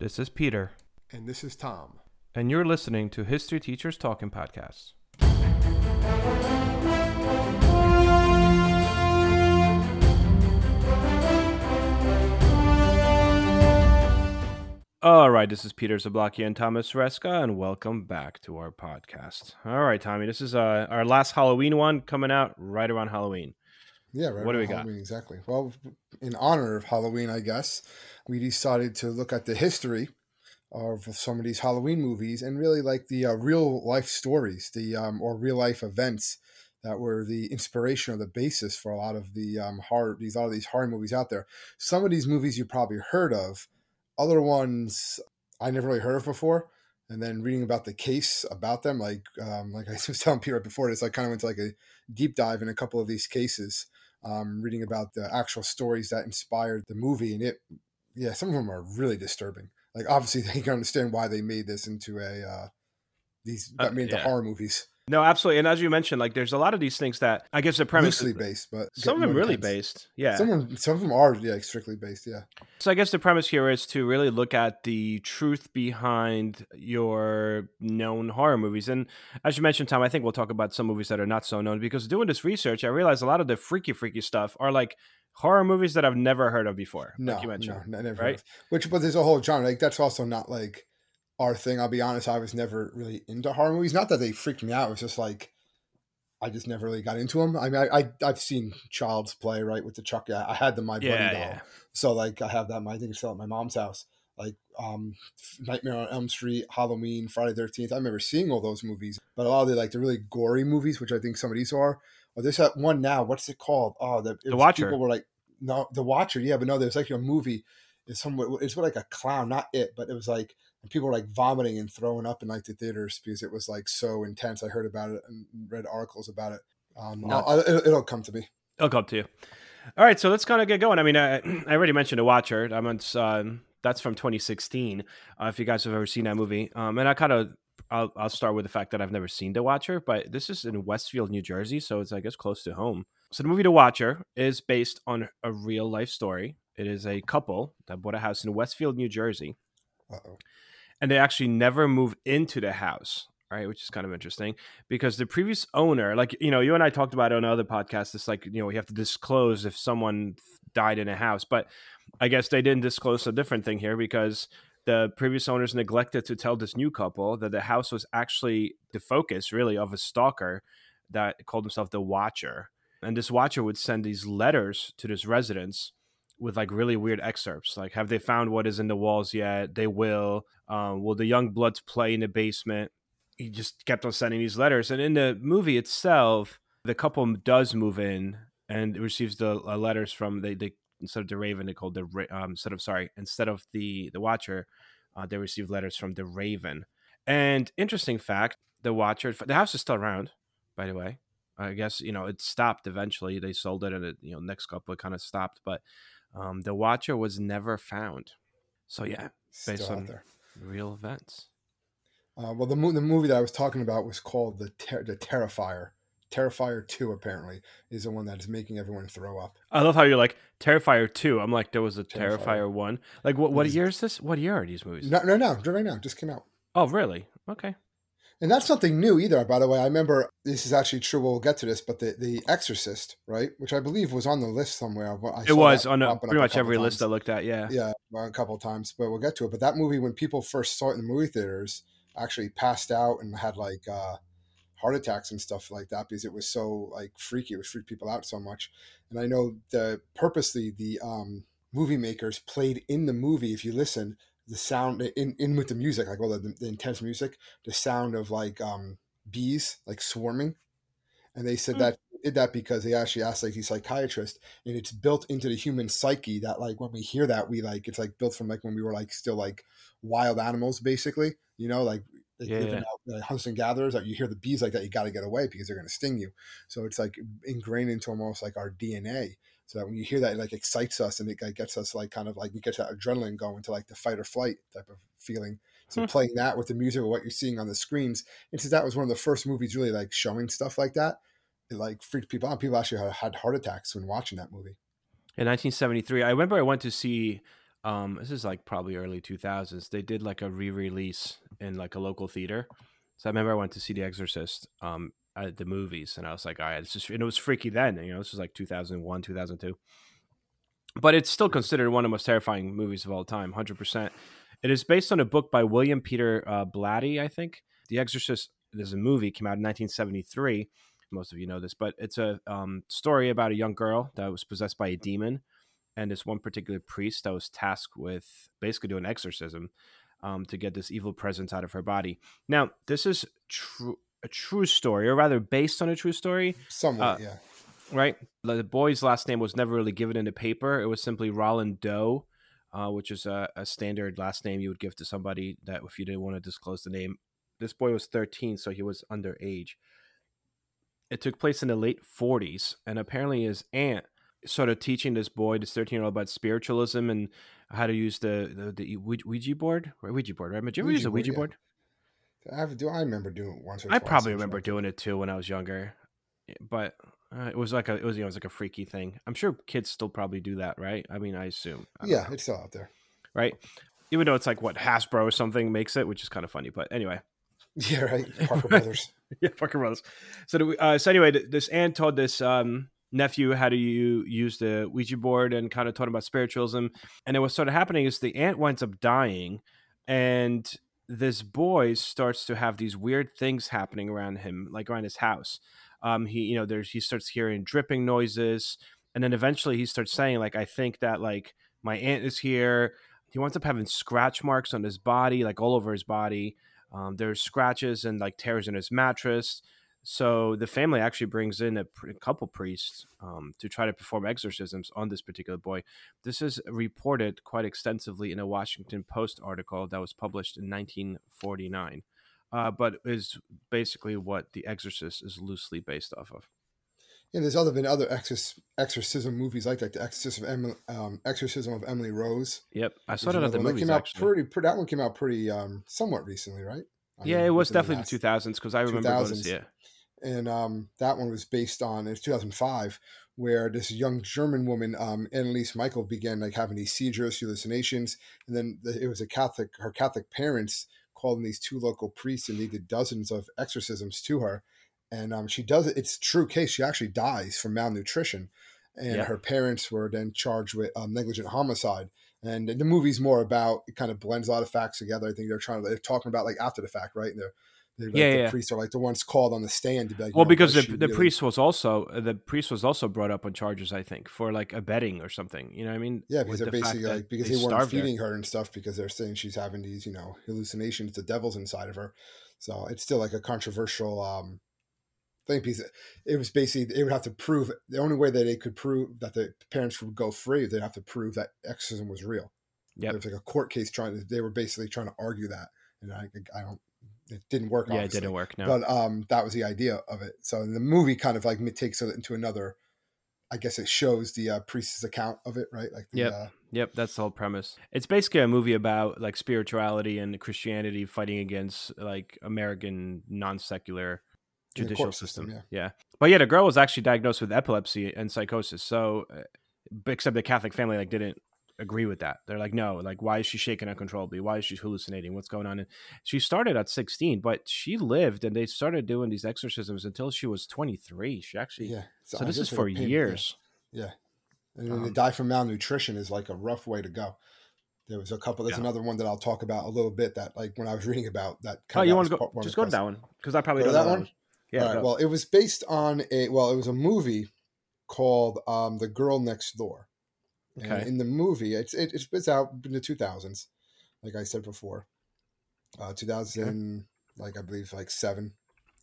This is Peter. And this is Tom. And you're listening to History Teachers Talking Podcast. All right, this is Peter Zablocki and Thomas Reska, and welcome back to our podcast. All right, Tommy, this is our last Halloween one, coming out right around Halloween. Yeah, right. What do we got? Exactly. Well, in honor of Halloween, I guess, we decided to look at the history of some of these Halloween movies and really like the real life stories, the or real life events that were the inspiration or the basis for a lot of the horror movies out there. Some of these movies you probably heard of, other ones I never really heard of before. And then reading about the case about them, like I was telling Peter right before this, I kind of went to like a deep dive in a couple of these cases, reading about the actual stories that inspired the movie. And some of them are really disturbing. Like, obviously, you can understand why they made this into horror movies. No, absolutely. And as you mentioned, like, there's a lot of these things that I guess the premise loosely based, but some of them really based. Yeah. Some of them are strictly based. Yeah. So I guess the premise here is to really look at the truth behind your known horror movies. And as you mentioned, Tom, I think we'll talk about some movies that are not so known, because doing this research, I realized a lot of the freaky stuff are like horror movies that I've never heard of before. No, like you mentioned, no, I never heard of. But there's a whole genre. Like, that's also not like our thing. I'll be honest, I was never really into horror movies. Not that they freaked me out. It was just like, I just never really got into them. I mean, I've seen Child's Play, right, with the Chucky. I had the My Buddy doll. Yeah. So like, I have that. I think it's still at my mom's house. Like Nightmare on Elm Street, Halloween, Friday the 13th. I remember seeing all those movies. But a lot of the really gory movies, which I think some of these are. Or there's that one now. What's it called? Oh, The Watcher. People were like, no, The Watcher. Yeah, but no, there's like a movie. It's like a clown, not it, but it was like, and people were like vomiting and throwing up in like the theaters because it was like so intense. I heard about it and read articles about it. It'll come to me. It'll come to you. All right, so let's kind of get going. I mean, I already mentioned The Watcher. I mean, that's from 2016. If you guys have ever seen that movie, and I'll start with the fact that I've never seen The Watcher, but this is in Westfield, New Jersey, so it's I guess close to home. So the movie The Watcher is based on a real life story. It is a couple that bought a house in Westfield, New Jersey. Uh-oh. And they actually never move into the house, right? Which is kind of interesting because the previous owner, like, you know, you and I talked about it on other podcasts. It's like, you know, you have to disclose if someone died in a house, but I guess they didn't disclose a different thing here because the previous owners neglected to tell this new couple that the house was actually the focus really of a stalker that called himself the Watcher. And this Watcher would send these letters to this residence with like really weird excerpts. Like, have they found what is in the walls yet? They will the young bloods play in the basement? He just kept on sending these letters. And in the movie itself, the couple does move in and receives the letters from they instead of the Raven, they called the Watcher, they received letters from the Raven. And interesting fact, the Watcher, the house is still around, by the way. I guess, you know, it stopped eventually. They sold it and it, you know, next couple kind of stopped, but the Watcher was never found. So yeah, based on real events. Well, the movie that I was talking about was called The Terrifier. Terrifier 2 apparently is the one that is making everyone throw up. I love how you're like Terrifier 2. I'm like, there was a Terrifier 1. Like what year is this? What year are these movies? No, right now, just came out. Oh, really? Okay. And that's something new either, by the way. I remember, this is actually true, we'll get to this, but The Exorcist, right? Which I believe was on the list somewhere. It was on pretty much every list I looked at, yeah. Yeah, a couple of times, but we'll get to it. But that movie, when people first saw it in the movie theaters, actually passed out and had like heart attacks and stuff like that because it was so like freaky. It would freak people out so much. And I know purposely the movie makers played in the movie, if you listen, the sound in with the music, like all the intense music, the sound of like bees like swarming, and they said that did that because they actually asked like these psychiatrists, and it's built into the human psyche that like when we hear that we like it's like built from like when we were like still like wild animals basically, you know, out, like hunts and gatherers. Like you hear the bees like that, you got to get away because they're going to sting you. So it's like ingrained into almost like our DNA. So that when you hear that, it like excites us and it gets us like kind of like you get that adrenaline going to like the fight or flight type of feeling. So playing that with the music or what you're seeing on the screens. And since that was one of the first movies really like showing stuff like that, it like freaked people out. People actually had heart attacks when watching that movie. In 1973, I remember I went to see This is like probably early 2000s. They did like a re-release in like a local theater. So I remember I went to see The Exorcist at the movies, and I was like, all right, and it was freaky then. You know, this was like 2001, 2002. But it's still considered one of the most terrifying movies of all time, 100%. It is based on a book by William Peter Blatty, I think. The Exorcist, there's a movie, came out in 1973. Most of you know this, but it's a story about a young girl that was possessed by a demon. And this one particular priest that was tasked with basically doing exorcism to get this evil presence out of her body. Now, this is a true story, or rather based on a true story. Somewhat, yeah. Right? The boy's last name was never really given in the paper. It was simply Roland Doe, which is a standard last name you would give to somebody that if you didn't want to disclose the name. This boy was 13, so he was underage. It took place in the late 40s, and apparently his aunt sort of teaching this boy, this 13-year-old, about spiritualism and how to use the Ouija board. Ouija board, right? Did you ever use a Ouija board? Yeah. I remember doing it once or twice. I probably remember doing it too when I was younger, but it was like a freaky thing. I'm sure kids still probably do that, right? I mean, I assume. I don't know. It's still out there, right? Even though it's like what Hasbro or something makes it, which is kind of funny. But anyway. Yeah, right. Parker Brothers. Yeah, Parker Brothers. So anyway, this aunt told this nephew how do you use the Ouija board and kind of taught him about spiritualism. And then what's sort of happening is the aunt winds up dying, and this boy starts to have these weird things happening around him, like around his house. He starts hearing dripping noises, and then eventually he starts saying like, I think that like my aunt is here. He winds up having scratch marks on his body, like all over his body. There's scratches and like tears in his mattress. So the family actually brings in a couple priests to try to perform exorcisms on this particular boy. This is reported quite extensively in a Washington Post article that was published in 1949, but is basically what The Exorcist is loosely based off of. Yeah, there's been other exorcism movies like that. The Exorcism of Emily Rose. Yep, I saw that at the movies. That one came out pretty somewhat recently, right? It was definitely the 2000s because I remember going to see it. And that one was based on, it's 2005, where this young German woman, Annalise Michael, began like having these seizures, hallucinations. And then it was her Catholic parents called in these two local priests and they did dozens of exorcisms to her. And she does it. It's a true case. She actually dies from malnutrition. And her parents were then charged with negligent homicide. And the movie's more about, it kind of blends a lot of facts together. I think they're talking about like after the fact, right? And the priests are like the ones called on the stand to be like, because the priest was also brought up on charges, I think, for like abetting or something. You know what I mean? Yeah, because they're basically like, because they weren't feeding her and stuff, because they're saying she's having these, hallucinations, the devil's inside of her. So it's still like a controversial thing piece. It was basically, they would have to prove, the only way that they could prove that the parents would go free, they'd have to prove that exorcism was real. Yeah, it was like a court case they were basically trying to argue that, and it didn't work. Yeah, obviously. It didn't work. No, but that was the idea of it. So the movie kind of like takes it into another. I guess it shows the priest's account of it, right? Like, yep, that's the whole premise. It's basically a movie about like spirituality and Christianity fighting against like American non-secular judicial system. Yeah. But yeah, the girl was actually diagnosed with epilepsy and psychosis. So, except the Catholic family like didn't agree with that. They're like, no, like why is she shaking uncontrollably? Why is she hallucinating? What's going on? And she started at 16, but she lived, and they started doing these exorcisms until she was 23. She actually, so this is for years. Yeah. And then to die from malnutrition is like a rough way to go. There was a couple. There's another one that I'll talk about a little bit. That like when I was reading about that. You want to go? Just go to that one because I probably know that one. Yeah. All right, well, it was based on it was a movie called The Girl Next Door. Okay. And in the movie, it's out in the 2000s, like I said before, 2000, like I believe like 7,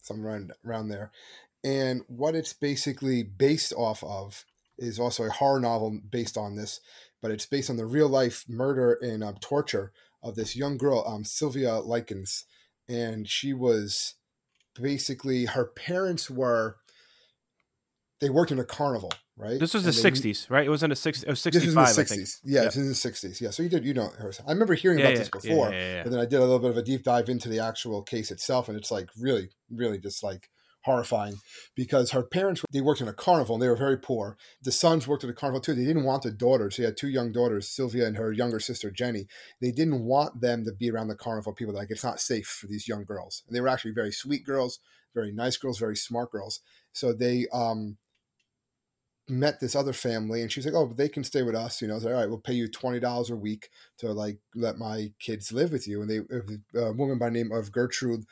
something around there. And what it's basically based off of is also a horror novel based on this, but it's based on the real life murder and torture of this young girl, Sylvia Likens, and she was. Basically, her parents they worked in a carnival, right? This was the 60s, right? It was in the 60s. It was 65, I think. Yeah, yep. It was in the 60s. Yeah, so you know her. I remember hearing about this before, but then I did a little bit of a deep dive into the actual case itself, and it's like really, really just like horrifying because her parents, they worked in a carnival and they were very poor. The sons worked at a carnival too. They didn't want the daughters. They had two young daughters, Sylvia and her younger sister, Jenny. They didn't want them to be around the carnival people. Like, it's not safe for these young girls. And they were actually very sweet girls, very nice girls, very smart girls. So they met this other family and she's like, oh, but they can stay with us. You know, I was like, all right, we'll pay you $20 a week to like let my kids live with you. And they, a woman by the name of Gertrude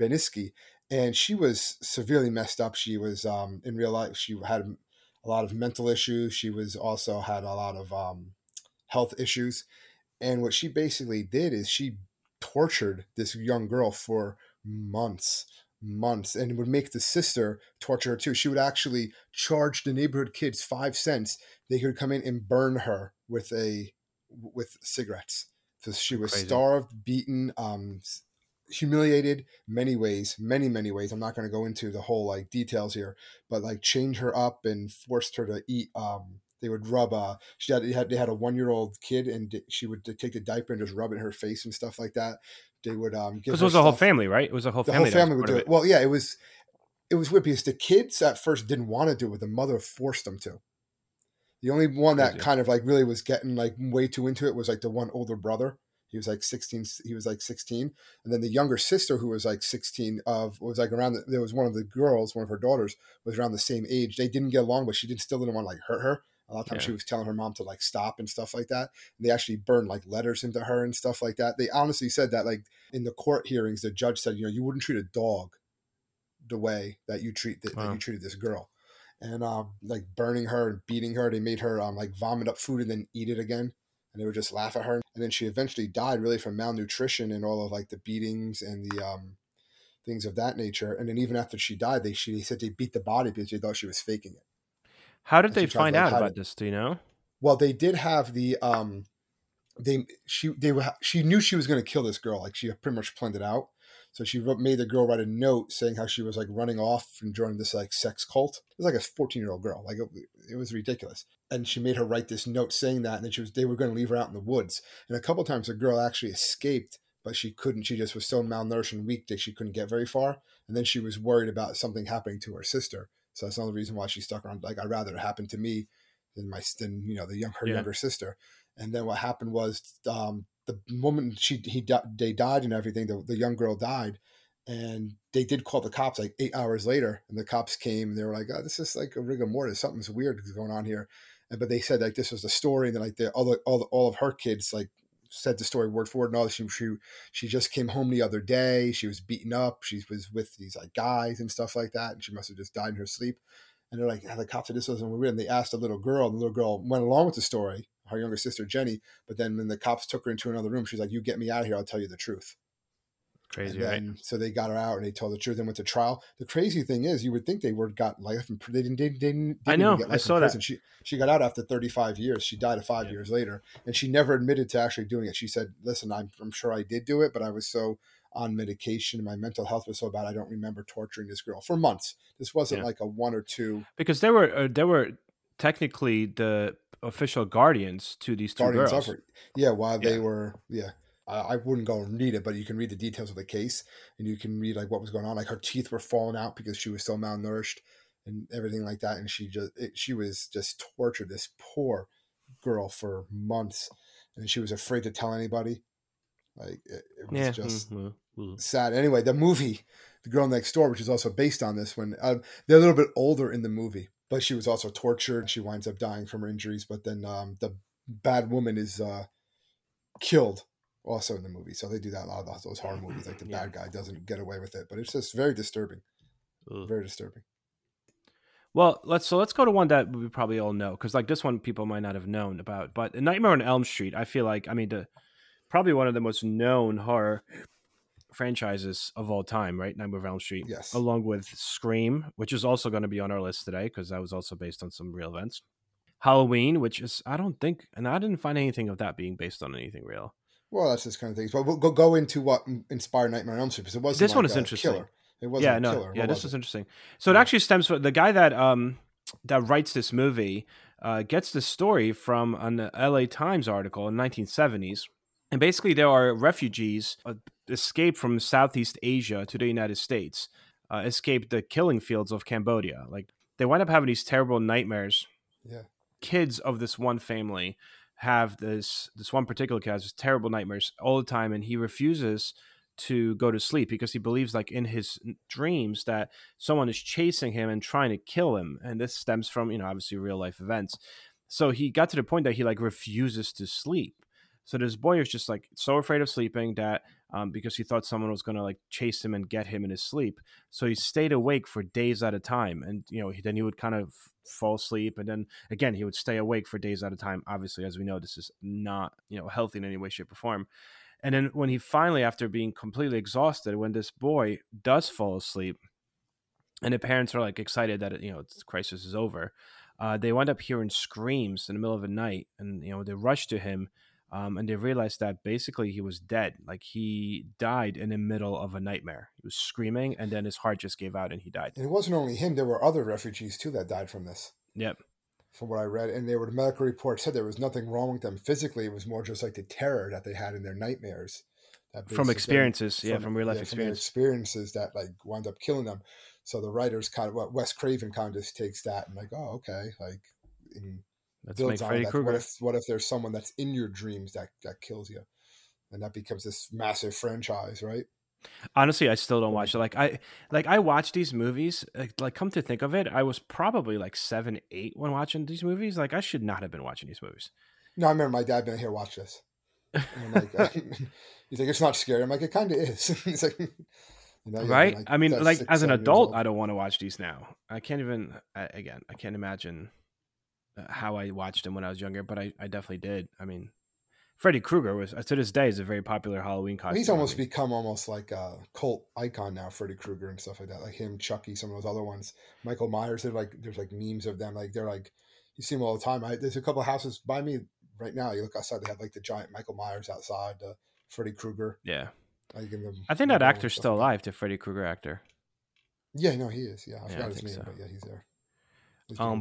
Benisky. And she was severely messed up. She was, in real life, she had a lot of mental issues. She was also had a lot of health issues. And what she basically did is she tortured this young girl for months and would make the sister torture her too. She would actually charge the neighborhood kids 5 cents. They could come in and burn her with cigarettes. So she was crazy. Starved, beaten, humiliated many ways. I'm not going to go into the whole like details here, but like chained her up and forced her to eat. They would rub they had a 1-year-old kid and she would take a diaper and just rub it in her face and stuff like that. They would give her stuff. It was a whole family, right? It was a whole family. The whole family would do it. Well, yeah, it was weird because the kids at first didn't want to do it. The mother forced them to. The only one that kind of like really was getting like way too into it was like the one older brother. He was like 16. And then the younger sister who was like 16 was like around, there was one of the girls, one of her daughters was around the same age. They didn't get along, but she still didn't want to like hurt her. A lot of times she was telling her mom to like stop and stuff like that. And they actually burned like letters into her and stuff like that. They honestly said that like in the court hearings, the judge said, you know, you wouldn't treat a dog the way that you that you treated this girl. And like burning her and beating her. They made her like vomit up food and then eat it again. And they would just laugh at her. And then she eventually died really from malnutrition and all of like the beatings and the things of that nature. And then even after she died, they said they beat the body because they thought she was faking it. How did they find out about this? Do you know? Well, they did have she knew she was going to kill this girl. Like she pretty much planned it out. So she made the girl write a note saying how she was like running off and joining this like sex cult. It was like a 14-year-old girl. Like it was ridiculous. And she made her write this note saying that, and then they were going to leave her out in the woods. And a couple of times the girl actually escaped, but she couldn't. She just was so malnourished and weak that she couldn't get very far. And then she was worried about something happening to her sister. So that's another reason why she stuck around. Like, I'd rather it happen to me than her younger sister. And then what happened was the woman they died and everything. The young girl died, and they did call the cops like 8 hours later. And the cops came and they were like, "Oh, this is like a rigor mortis. Something's weird going on here." But they said like this was the story, and then like all of her kids like said the story word for word. And all she just came home the other day. She was beaten up. She was with these like guys and stuff like that. And she must have just died in her sleep. And they're like, the cops said this wasn't weird. And they asked the little girl, and the little girl went along with the story, her younger sister Jenny. But then when the cops took her into another room, she's like, "You get me out of here. I'll tell you the truth." Crazy, right? So they got her out and they told the truth and went to trial. The crazy thing is, you would think they would got life in prison. They didn't. I know. I saw that. She got out after 35 years. She died 5 years later, and she never admitted to actually doing it. She said, "Listen, I'm sure I did do it, but I was so on medication. My mental health was so bad. I don't remember torturing this girl for months. This wasn't like a one or two." Because there were technically the official guardians to these two girls. While they were. I wouldn't go and read it, but you can read the details of the case and you can read like what was going on. Like her teeth were falling out because she was so malnourished and everything like that. And she was just tortured, this poor girl, for months. And she was afraid to tell anybody. Like it was just sad. Anyway, the movie, The Girl Next Door, which is also based on this one, they're a little bit older in the movie, but she was also tortured. She winds up dying from her injuries, but then the bad woman is killed. Also in the movie. So they do that a lot of those horror movies. Like the bad guy doesn't get away with it, but it's just very disturbing. Ugh. Very disturbing. Well, let's go to one that we probably all know, because like this one people might not have known about, but A Nightmare on Elm Street, I feel like, probably one of the most known horror franchises of all time, right? Nightmare on Elm Street. Yes. Along with Scream, which is also going to be on our list today, because that was also based on some real events. Halloween, which is, I didn't find anything of that being based on anything real. Well, that's this kind of thing. But we'll go into what inspired Nightmare on Elm Street, because it wasn't. This one is interesting. Killer. It wasn't a killer. Yeah, this is interesting. So it actually stems from the guy that writes this movie gets the story from an LA Times article in 1970s, and basically there are refugees escaped from Southeast Asia to the United States. escaped the killing fields of Cambodia. Like, they wind up having these terrible nightmares. Yeah. Kids of this one family have this one particular kid has these terrible nightmares all the time, and he refuses to go to sleep because he believes, like, in his dreams that someone is chasing him and trying to kill him. And this stems from, you know, obviously real life events. So he got to the point that he, like, refuses to sleep. So this boy is just, like, so afraid of sleeping that because he thought someone was going to, like, chase him and get him in his sleep. So he stayed awake for days at a time. And, you know, then he would kind of fall asleep. And then, again, he would stay awake for days at a time. Obviously, as we know, this is not, you know, healthy in any way, shape, or form. And then when he finally, after being completely exhausted, when this boy does fall asleep and the parents are, like, excited that, you know, the crisis is over, they wind up hearing screams in the middle of the night. And, you know, they rush to him. And they realized that basically he was dead. Like, he died in the middle of a nightmare. He was screaming, and then his heart just gave out, and he died. And it wasn't only him. There were other refugees, too, that died from this. Yep. From what I read. And the medical report said there was nothing wrong with them physically. It was more just like the terror that they had in their nightmares. From experiences. From real-life experiences. From experiences that, like, wound up killing them. So the writers kind of, Wes Craven kind of just takes that and, like, oh, okay, like... Let's make Freddy Krueger. What if there's someone that's in your dreams that kills you, and that becomes this massive franchise, right? Honestly, I still don't watch it. Like I watch these movies. Like, come to think of it, I was probably like 7, 8 when watching these movies. Like, I should not have been watching these movies. No, I remember my dad being here, watch this. And I'm like, he's like, it's not scary. I'm like, it kind of is. He's like, you know, right? Like, I mean, like, as an adult, I don't want to watch these now. I can't even. Again, I can't imagine how I watched them when I was younger, but I definitely did. I mean, Freddy Krueger was, to this day, is a very popular Halloween costume. He's become almost like a cult icon now, Freddy Krueger and stuff like that. Like him, Chucky, some of those other ones. Michael Myers, there's memes of them. Like, they're like, you see them all the time. There's a couple of houses by me right now. You look outside, they have like the giant Michael Myers outside, Freddy Krueger. Yeah. I think that actor's still alive, the Freddy Krueger actor. Yeah, no, he is. Yeah, I forgot his name, so. But yeah, he's there. He's All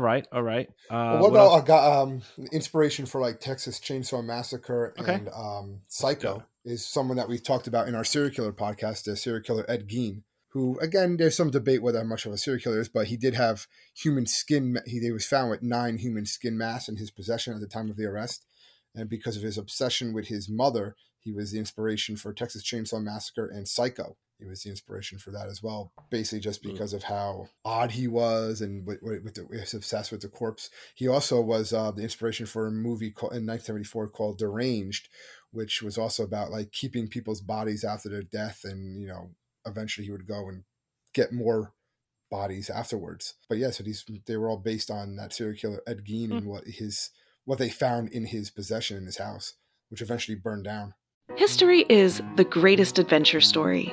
right. Well, what about inspiration for like Texas Chainsaw Massacre and Psycho is someone that we've talked about in our serial killer podcast, the serial killer Ed Gein, who, again, there's some debate whether much of a serial killer is, but he did have human skin. He was found with 9 human skin masks in his possession at the time of the arrest. And because of his obsession with his mother, he was the inspiration for Texas Chainsaw Massacre and Psycho. He was the inspiration for that as well, basically just because of how odd he was and he was obsessed with the corpse. He also was the inspiration for a movie in 1974 called Deranged, which was also about like keeping people's bodies after their death, and you know, eventually he would go and get more bodies afterwards. But yeah, so they were all based on that serial killer Ed Gein and what they found in his possession in his house, which eventually burned down. History is the greatest adventure story.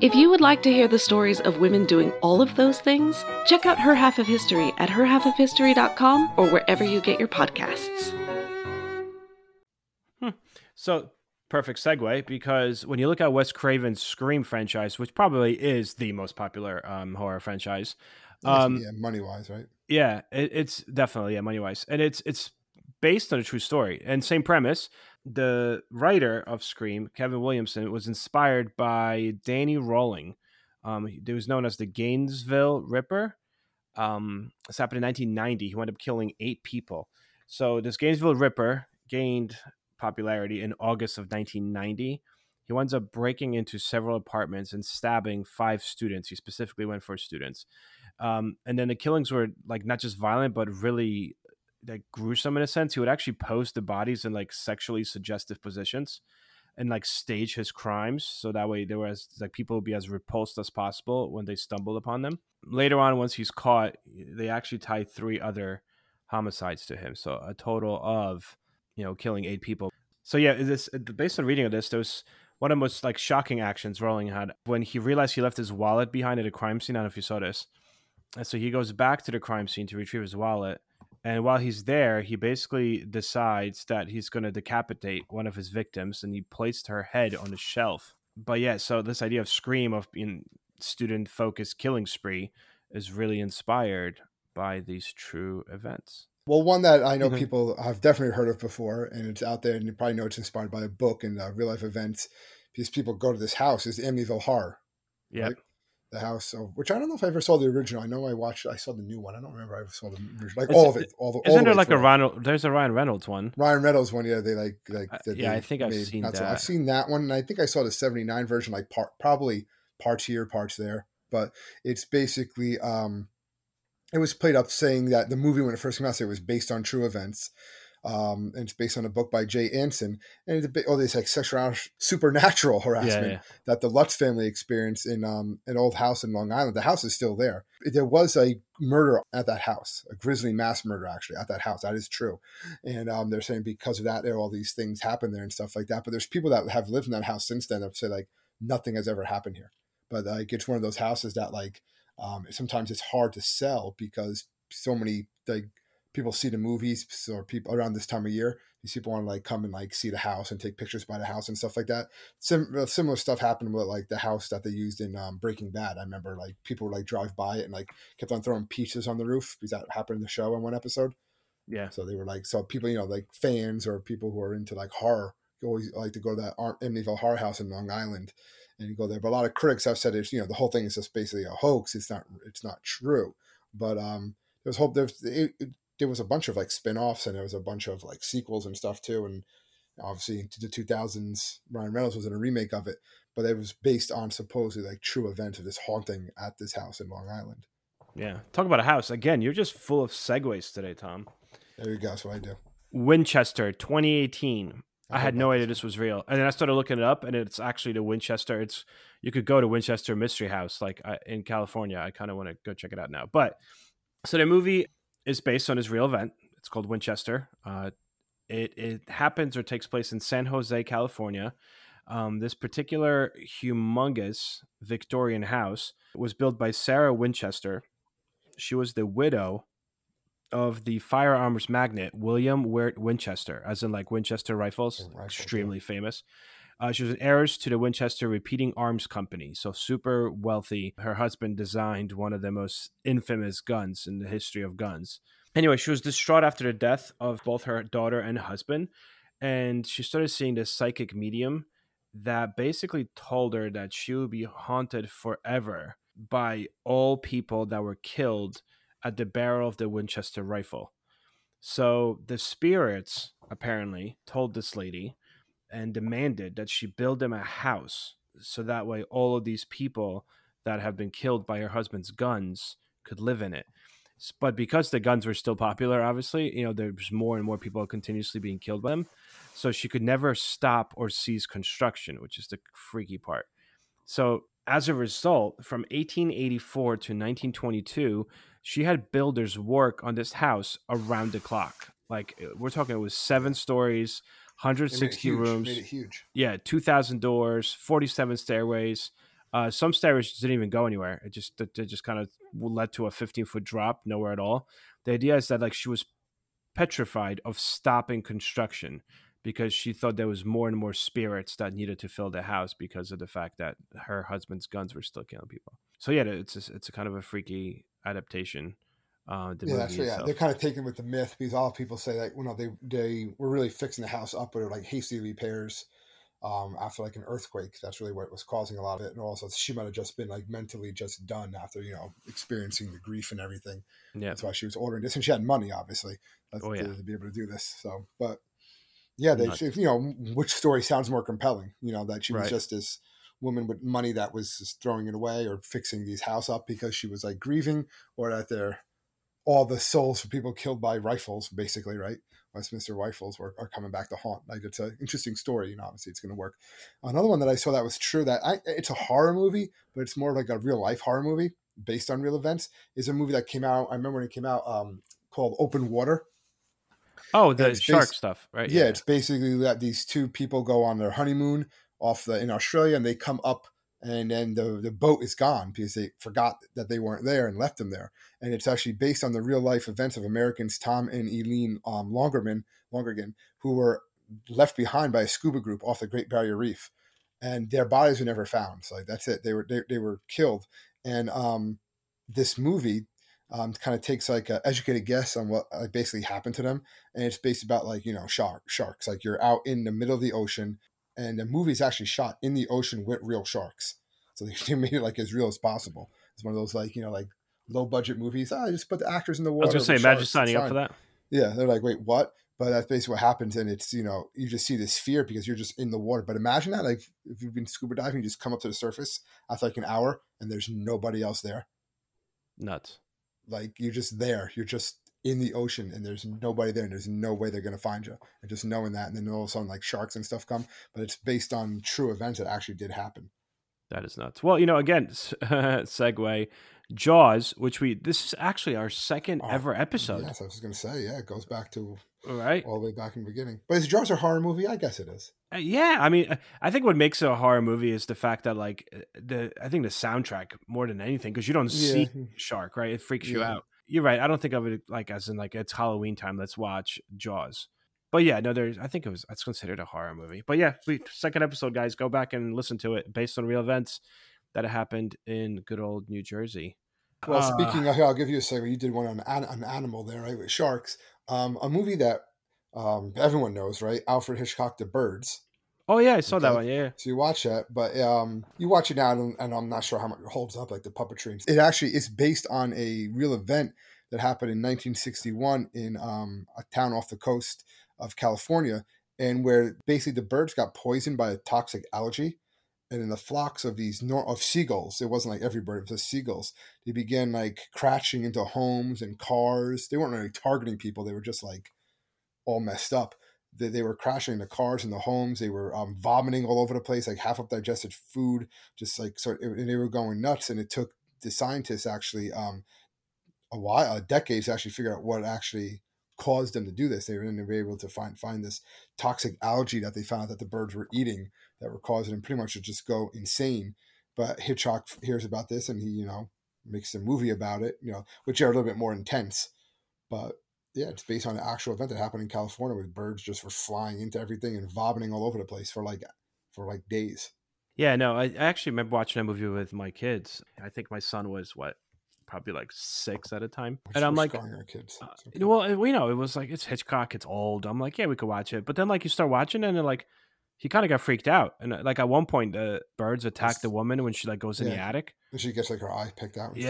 If you would like to hear the stories of women doing all of those things, check out Her Half of History at herhalfofhistory.com or wherever you get your podcasts. So, perfect segue, because when you look at Wes Craven's Scream franchise, which probably is the most popular horror franchise. Money-wise, right? Yeah, it's definitely, money-wise. And it's based on a true story. And same premise. The writer of Scream, Kevin Williamson, was inspired by Danny Rolling. He was known as the Gainesville Ripper. This happened in 1990. He wound up killing 8 people. So this Gainesville Ripper gained popularity in August of 1990. He winds up breaking into several apartments and stabbing 5 students. He specifically went for students. And then the killings were like not just violent, but really... like gruesome in a sense. He would actually pose the bodies in like sexually suggestive positions and like stage his crimes. So that way there was like people would be as repulsed as possible when they stumbled upon them. Later on, once he's caught, they actually tied 3 other homicides to him. So a total of, you know, killing 8 people. So yeah, based on reading of this, there was one of the most like shocking actions Rowling had when he realized he left his wallet behind at a crime scene. I don't know if you saw this. And so he goes back to the crime scene to retrieve his wallet. And while he's there, he basically decides that he's going to decapitate one of his victims, and he placed her head on a shelf. But yeah, so this idea of Scream, of being student-focused killing spree, is really inspired by these true events. Well, one that I know people have definitely heard of before, and it's out there, and you probably know it's inspired by a book and real-life events, because people go to this house, is Amityville Horror. Yeah. Right? The house, so, which I don't know if I ever saw the original. I know I saw the new one. I don't remember I ever saw the original, like all of it. Isn't there like a Ryan? There's a Ryan Reynolds one. Ryan Reynolds one, yeah. They like. Yeah, I think I've seen that. I've seen that one, and I think I saw the '79 version, like probably parts here, parts there. But it's basically, it was played up saying that the movie when it first came out, it was based on true events. And it's based on a book by Jay Anson, and it's a bit all this like sexual supernatural harassment that the Lutz family experienced in an old house in Long Island. The house is still there. There was a murder at that house, a grisly mass murder actually at that house. That is true. And they're saying because of that, all these things happened there and stuff like that. But there's people that have lived in that house since then have said like nothing has ever happened here. But like it's one of those houses that like sometimes it's hard to sell because so many like. People see the movies, or people around this time of year, these people want to like come and like see the house and take pictures by the house and stuff like that. Similar stuff happened with like the house that they used in Breaking Bad. I remember like people would like drive by it and like kept on throwing pizzas on the roof because that happened in the show in one episode. Yeah. So they were like, so people, like fans or people who are into like horror always like to go to that Amityville Horror House in Long Island and you go there. But a lot of critics have said it's, the whole thing is just basically a hoax. It's not true. But there's hope. There was a bunch of like spinoffs and there was a bunch of like sequels and stuff too. And obviously into the 2000s, Ryan Reynolds was in a remake of it, but it was based on supposedly like true events of this haunting at this house in Long Island. Yeah. Talk about a house. Again, you're just full of segues today, Tom. There you go. That's what I do. Winchester, 2018. I had no idea this was real. And then I started looking it up and it's actually the Winchester. You could go to Winchester Mystery House, like in California. I kind of want to go check it out now. But so the movie is based on his real event. It's called Winchester. It happens or takes place in San Jose, California. This particular humongous Victorian house was built by Sarah Winchester. She was the widow of the firearms magnate, William Wirt Winchester, as in like Winchester rifles, extremely famous. She was an heiress to the Winchester Repeating Arms Company, so super wealthy. Her husband designed one of the most infamous guns in the history of guns. Anyway, she was distraught after the death of both her daughter and husband, and she started seeing this psychic medium that basically told her that she would be haunted forever by all people that were killed at the barrel of the Winchester rifle. So the spirits apparently told this lady and demanded that she build them a house so that way all of these people that have been killed by her husband's guns could live in it. But because the guns were still popular, obviously, there's more and more people continuously being killed by them. So she could never stop or cease construction, which is the freaky part. So as a result, from 1884 to 1922, she had builders work on this house around the clock. Like we're talking, it was 7 stories, 160 rooms, made it huge. Yeah, 2,000 doors, 47 stairways. Some stairways didn't even go anywhere. It just kind of led to a 15-foot drop, nowhere at all. The idea is that like she was petrified of stopping construction because she thought there was more and more spirits that needed to fill the house because of the fact that her husband's guns were still killing people. So yeah, it's a kind of a freaky adaptation. They're kind of taken with the myth because all people say like, they were really fixing the house up with like hasty repairs after like an earthquake. That's really what was causing a lot of it, and also she might have just been like mentally just done after experiencing the grief and everything. Yeah, that's why she was ordering this, and she had money obviously to be able to do this. So, but yeah, which story sounds more compelling? That she was just this woman with money that was just throwing it away or fixing these house up because she was like grieving, or that they're all the souls for people killed by rifles, basically, right? Westminster rifles are coming back to haunt. Like it's an interesting story, obviously it's going to work. Another one that I saw that was true, it's a horror movie, but it's more like a real life horror movie based on real events, is a movie that came out, I remember when it came out, called Open Water. Oh, the shark stuff, right? Yeah, it's basically that these two people go on their honeymoon in Australia, and they come up And then the boat is gone because they forgot that they weren't there and left them there. And it's actually based on the real life events of Americans Tom and Eileen Longergan, who were left behind by a scuba group off the Great Barrier Reef, and their bodies were never found. So like, that's it. They were killed. And this movie kind of takes like an educated guess on what basically happened to them. And it's based about like, you know, sharks. Like you're out in the middle of the ocean. And the movie is actually shot in the ocean with real sharks. So they made it like as real as possible. It's one of those like, you know, like low budget movies. Oh, just put the actors in the water. I was going to say, imagine signing up for that. Yeah. They're like, wait, what? But that's basically what happens. And it's, you know, you just see this fear because you're just in the water. But imagine that, like if you've been scuba diving, you just come up to the surface after like an hour and there's nobody else there. Nuts. Like you're just there. You're just in the ocean and there's nobody there and there's no way they're going to find you, and just knowing that, and then all of a sudden like sharks and stuff come, but it's based on true events that actually did happen. That is nuts. Well, you know, again, segue Jaws, which this is actually our second ever episode. Yes, I was going to say, yeah, it goes back to all the way back in the beginning. But is Jaws a horror movie? I guess it is. Yeah, I mean, I think what makes it a horror movie is the fact that like I think the soundtrack more than anything, because you don't see shark, right? It freaks you out. You're right. I don't think of it like as in like it's Halloween time, let's watch Jaws. But yeah, no, I think it's considered a horror movie. But yeah, second episode, guys, go back and listen to it based on real events that happened in good old New Jersey. Well, speaking of, I'll give you a second. You did one on an animal there, right? With sharks. A movie that everyone knows, right? Alfred Hitchcock, The Birds. Oh yeah, I saw that one. Yeah. So you watch that, but you watch it now, and I'm not sure how much it holds up, like the puppetry. It actually is based on a real event that happened in 1961 in a town off the coast of California, and where basically the birds got poisoned by a toxic algae, and in the flocks of these of seagulls, it wasn't like every bird, it was just seagulls. They began like crashing into homes and cars. They weren't really targeting people; they were just like all messed up. They were crashing the cars and the homes. They were vomiting all over the place, like half up digested food, just like and they were going nuts. And it took the scientists actually decades to actually figure out what actually caused them to do this. They were able to find this toxic algae that they found out that the birds were eating that were causing them pretty much to just go insane. But Hitchcock hears about this and he, you know, makes a movie about it, you know, which are a little bit more intense, but. Yeah, it's based on an actual event that happened in California where birds just were flying into everything and vomiting all over the place for like days. Yeah, no, I actually remember watching that movie with my kids. I think my son was probably like six at a time, and I'm like, our kids. Okay. Well, you know, it was like it's Hitchcock, it's old. I'm like, yeah, we could watch it, but then like you start watching and like he kind of got freaked out, and like at one point the birds attacked the woman when she like goes in the attic. And she gets like her eye picked out. And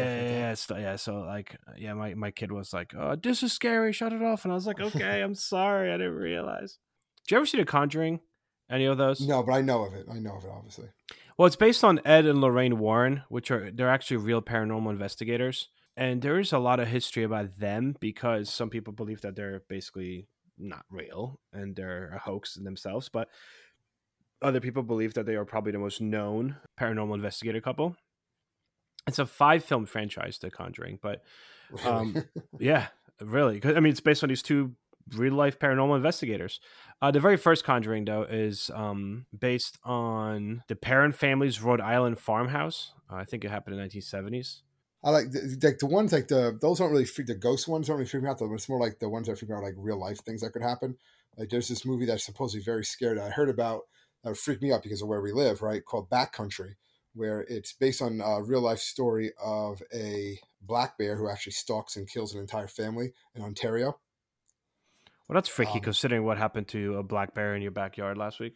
stuff like that. So like, yeah, my kid was like, "Oh, this is scary. Shut it off." And I was like, "Okay, I'm sorry. I didn't realize." Did you ever see The Conjuring? Any of those? No, but I know of it. Obviously. Well, it's based on Ed and Lorraine Warren, which they're actually real paranormal investigators, and there is a lot of history about them because some people believe that they're basically not real and they're a hoax in themselves, but other people believe that they are probably the most known paranormal investigator couple. It's a 5-film franchise, The Conjuring, but yeah, really. I mean, it's based on these two real-life paranormal investigators. The very first Conjuring, though, is based on the Perrin family's Rhode Island farmhouse. I think it happened in the 1970s. I like the ones like those don't really freak, the ghost ones don't really freak me out, though. It's more like the ones that freak me out, like real-life things that could happen. Like there's this movie that's supposedly very scary that I heard about that would freak me out because of where we live, right, called Backcountry, where it's based on a real-life story of a black bear who actually stalks and kills an entire family in Ontario. Well, that's freaky considering what happened to a black bear in your backyard last week.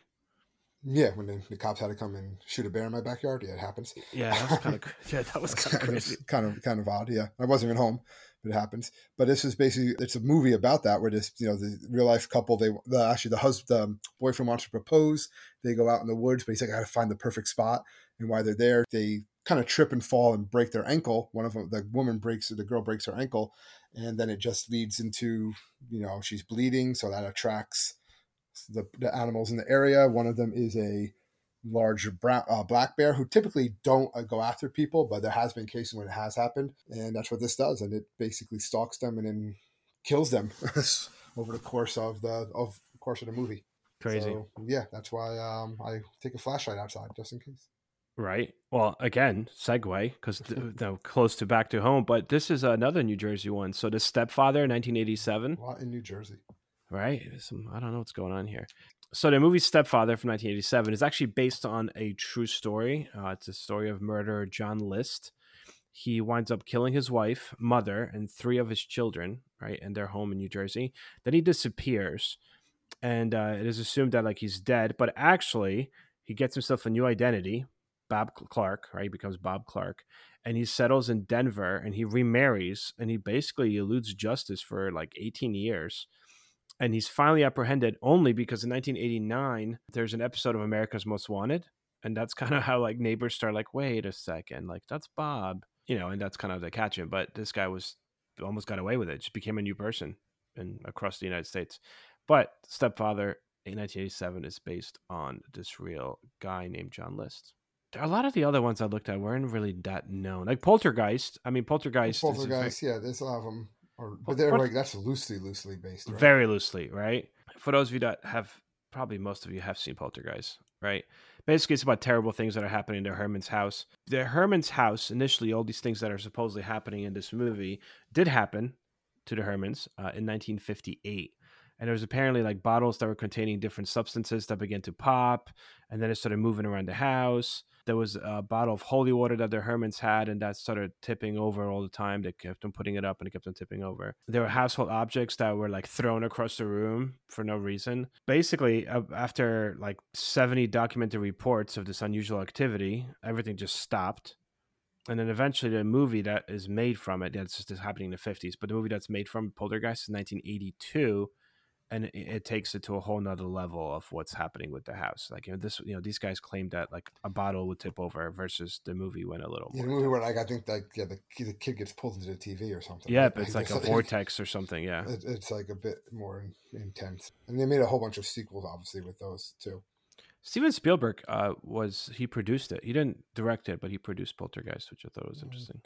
Yeah, when the cops had to come and shoot a bear in my backyard. Yeah, it happens. Yeah, that was kind of crazy. Kind of odd, yeah. I wasn't even home, but it happens. But this is basically, it's a movie about that where this, you know, the real-life couple, the boyfriend wants to propose. They go out in the woods, but he's like, I got to find the perfect spot. And while they're there, they kind of trip and fall and break their ankle. One of them, the girl breaks her ankle, and then it just leads into, you know, she's bleeding. So that attracts the animals in the area. One of them is a large black bear who typically don't go after people, but there has been cases when it has happened. And that's what this does. And it basically stalks them and then kills them over the course of the movie. Crazy. So, yeah, that's why I take a flashlight outside just in case. Right. Well, again, segue, because close to back to home, but this is another New Jersey one. So The Stepfather, 1987. A lot in New Jersey. Right. I don't know what's going on here. So the movie Stepfather from 1987 is actually based on a true story. It's a story of murderer John List. He winds up killing his wife, mother, and three of his children, right, in their home in New Jersey. Then he disappears, and it is assumed that, like, he's dead, but actually he gets himself a new identity, Bob Clark, right? He becomes Bob Clark, and he settles in Denver, and he remarries, and he basically eludes justice for like 18 years. And he's finally apprehended only because in 1989, there's an episode of America's Most Wanted. And that's kind of how, like, neighbors start, like, wait a second, like, that's Bob, you know, and that's kind of the catch him. But this guy was almost got away with it. Just became a new person and across the United States. But Stepfather in 1987 is based on this real guy named John List. A lot of the other ones I looked at weren't really that known. Like Poltergeist. I mean, Poltergeist, yeah, there's a lot of them. But they're like, that's loosely based. Right? Very loosely, right? For those of you that have, probably most of you have seen Poltergeist, right? Basically, it's about terrible things that are happening to Herman's house. The Herman's house, initially, all these things that are supposedly happening in this movie did happen to the Hermans in 1958. And there was apparently like bottles that were containing different substances that began to pop. And then it started moving around the house. There was a bottle of holy water that the Hermans had, and that started tipping over all the time. They kept on putting it up, and it kept on tipping over. There were household objects that were like thrown across the room for no reason. Basically, after like 70 documented reports of this unusual activity, everything just stopped. And then eventually the movie that is made from it, that's just happening in the 50s, but the movie that's made from Poltergeist is 1982. And it takes it to a whole nother level of what's happening with the house. Like, you know, this, you know, these guys claimed that like a bottle would tip over versus the movie went a little more. Yeah, the movie went like, I think like, yeah, the kid gets pulled into the TV or something. Yeah, but it's like a vortex or something. Yeah. It's like a bit more intense. And they made a whole bunch of sequels, obviously, with those too. Steven Spielberg he produced it. He didn't direct it, but he produced Poltergeist, which I thought was interesting.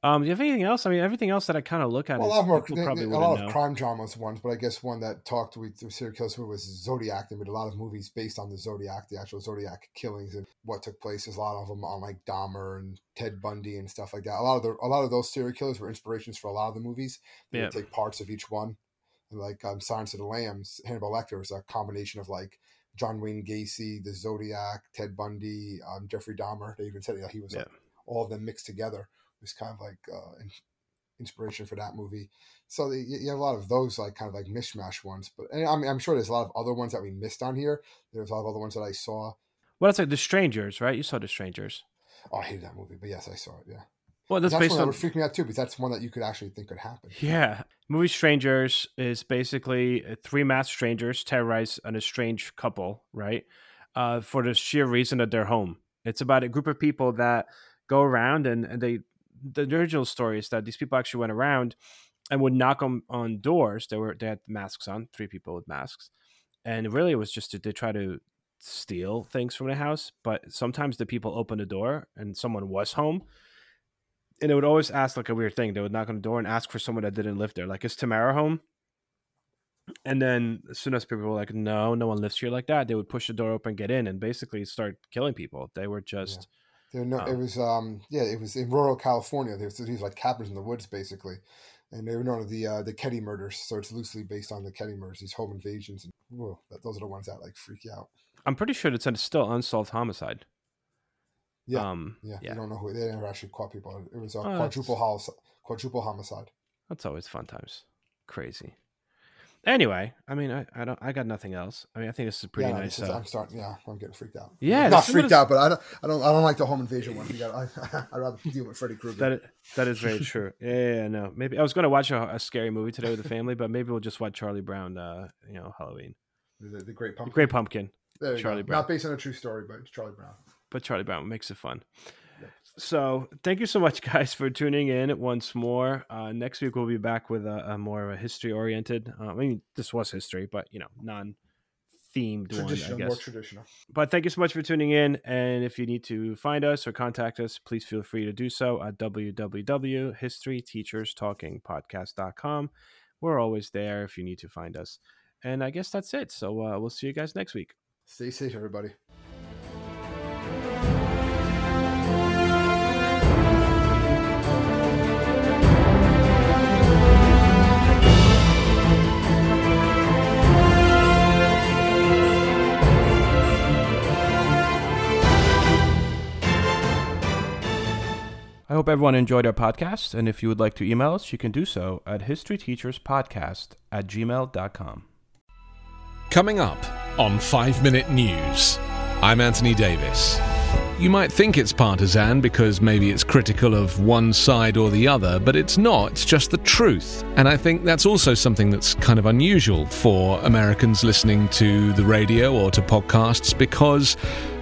Do you have anything else? I mean, everything else that I kind of look at. Well, a lot of crime dramas ones, but I guess one that talked with serial killers was Zodiac. They made a lot of movies based on the Zodiac, the actual Zodiac killings and what took place. There's a lot of them on like Dahmer and Ted Bundy and stuff like that. A lot of those serial killers were inspirations for a lot of the movies. They would take parts of each one. And like Silence of the Lambs, Hannibal Lecter was a combination of like John Wayne Gacy, the Zodiac, Ted Bundy, Jeffrey Dahmer. They even said he was like, all of them mixed together. It was kind of like inspiration for that movie. So you have a lot of those like kind of like mishmash ones. But and I mean, I'm sure there's a lot of other ones that we missed on here. There's a lot of other ones that I saw. Well, it's like The Strangers, right? You saw The Strangers. Oh, I hated that movie, but yes, I saw it, yeah. Well, that's based one that would freak me out too, because that's one that you could actually think could happen. Yeah. Movie Strangers is basically three masked strangers terrorize an estranged couple, right? For the sheer reason that they're home. It's about a group of people that go around and they... The original story is that these people actually went around and would knock on doors. They had masks on, three people with masks. And really it was just they try to steal things from the house. But sometimes the people opened the door and someone was home. And they would always ask like a weird thing. They would knock on the door and ask for someone that didn't live there. Like, is Tamara home? And then as soon as people were like, no one lives here like that, they would push the door open, get in, and basically start killing people. They were just... Yeah. It was in rural California. There was these like cabins in the woods, basically, and they were known as the Keddie murders. So it's loosely based on the Keddie murders, these home invasions, and those are the ones that like freak you out. I'm pretty sure it's a still unsolved homicide. Yeah, You don't know who they never actually caught people. It was a quadruple homicide. That's always fun times. Crazy. Anyway, I mean, I got nothing else. I mean, I think this is pretty nice. I'm getting freaked out. Yeah, not freaked out, but I don't like the home invasion one. I'd rather deal with Freddy Krueger. That is very true. Yeah, no, maybe I was going to watch a scary movie today with the family, but maybe we'll just watch Charlie Brown. Halloween. The Great Pumpkin. There you Charlie go. Brown. Not based on a true story, but it's Charlie Brown. But Charlie Brown makes it fun. Yep. So thank you so much, guys, for tuning in once more. Next week, we'll be back with a more of a history-oriented. I mean, this was history, but, non-themed one, I guess. More traditional. But thank you so much for tuning in. And if you need to find us or contact us, please feel free to do so at www.historyteacherstalkingpodcast.com. We're always there if you need to find us. And I guess that's it. So we'll see you guys next week. Stay safe, everybody. hope everyone enjoyed our podcast, and if you would like to email us, you can do so at historyteacherspodcast@gmail.com. Coming up on 5-Minute News, I'm Anthony Davis. You might think it's partisan because maybe it's critical of one side or the other, but it's not, it's just the truth. And I think that's also something that's kind of unusual for Americans listening to the radio or to podcasts, because